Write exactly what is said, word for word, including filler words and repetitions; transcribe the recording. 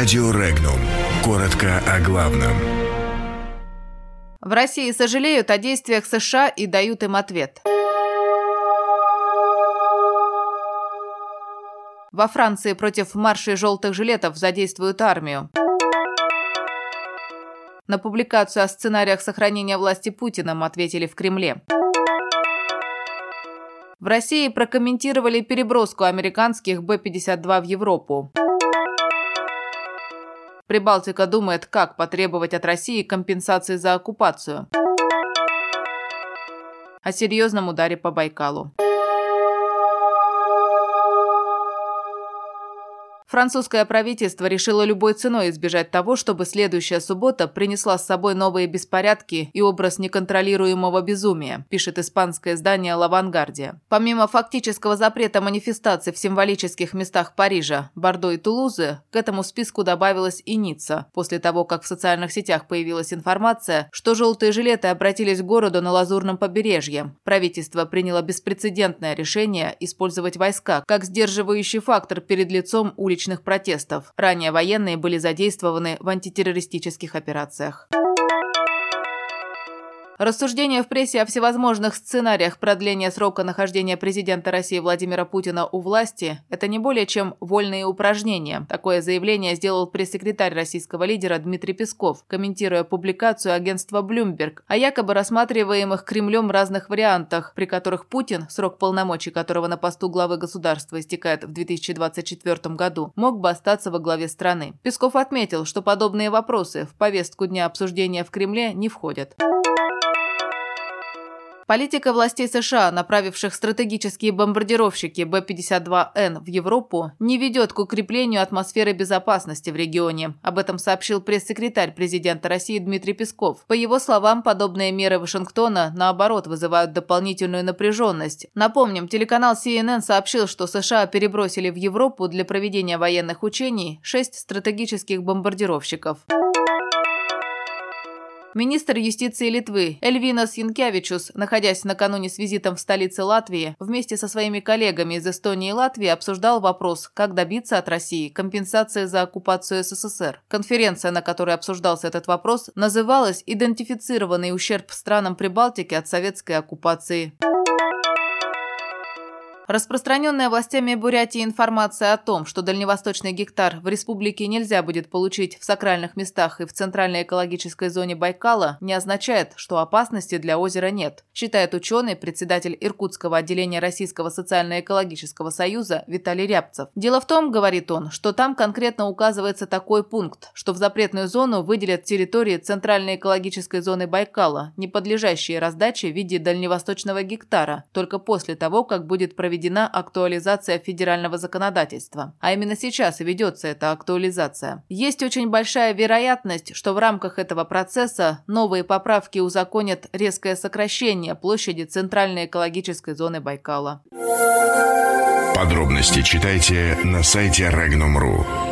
Радио Регнум. Коротко о главном. В России сожалеют о действиях США и дают им ответ. Во Франции против маршей желтых жилетов задействуют армию. На публикацию о сценариях сохранения власти Путиным ответили в Кремле. В России прокомментировали переброску американских Б пятьдесят два в Европу. Прибалтика думает, как потребовать от России компенсации за оккупацию. О серьезном ударе по Байкалу. Французское правительство решило любой ценой избежать того, чтобы следующая суббота принесла с собой новые беспорядки и образ неконтролируемого безумия, пишет испанское издание «Лавангардия». Помимо фактического запрета манифестаций в символических местах Парижа, Бордо и Тулузы, к этому списку добавилась и Ницца, после того, как в социальных сетях появилась информация, что желтые жилеты обратились к городу на Лазурном побережье. Правительство приняло беспрецедентное решение использовать войска как сдерживающий фактор перед лицом уличных протестов. Ранее военные были задействованы в антитеррористических операциях. Рассуждения в прессе о всевозможных сценариях продления срока нахождения президента России Владимира Путина у власти – это не более чем вольные упражнения. Такое заявление сделал пресс-секретарь российского лидера Дмитрий Песков, комментируя публикацию агентства Bloomberg о якобы рассматриваемых Кремлем разных вариантах, при которых Путин, срок полномочий которого на посту главы государства истекает в две тысячи двадцать четвёртом году, мог бы остаться во главе страны. Песков отметил, что подобные вопросы в повестку дня обсуждения в Кремле не входят. Политика властей США, направивших стратегические бомбардировщики Б пятьдесят два Н в Европу, не ведет к укреплению атмосферы безопасности в регионе. Об этом сообщил пресс-секретарь президента России Дмитрий Песков. По его словам, подобные меры Вашингтона, наоборот, вызывают дополнительную напряженность. Напомним, телеканал Си Эн Эн сообщил, что США перебросили в Европу для проведения военных учений шесть стратегических бомбардировщиков. Министр юстиции Литвы Эльвинас Янкявичюс, находясь накануне с визитом в столице Латвии, вместе со своими коллегами из Эстонии и Латвии обсуждал вопрос, как добиться от России компенсации за оккупацию СССР. Конференция, на которой обсуждался этот вопрос, называлась «Идентифицированный ущерб странам Прибалтики от советской оккупации». Распространенная властями Бурятии информация о том, что дальневосточный гектар в республике нельзя будет получить в сакральных местах и в центральной экологической зоне Байкала, не означает, что опасности для озера нет, считает ученый, председатель Иркутского отделения Российского социально-экологического союза Виталий Рябцев. Дело в том, говорит он, что там конкретно указывается такой пункт, что в запретную зону выделят территории центральной экологической зоны Байкала, не подлежащие раздаче в виде дальневосточного гектара, только после того, как будет проведено актуализация федерального законодательства. А именно сейчас и ведется эта актуализация. Есть очень большая вероятность, что в рамках этого процесса новые поправки узаконят резкое сокращение площади центральной экологической зоны Байкала. Подробности читайте на сайте регнум точка ру.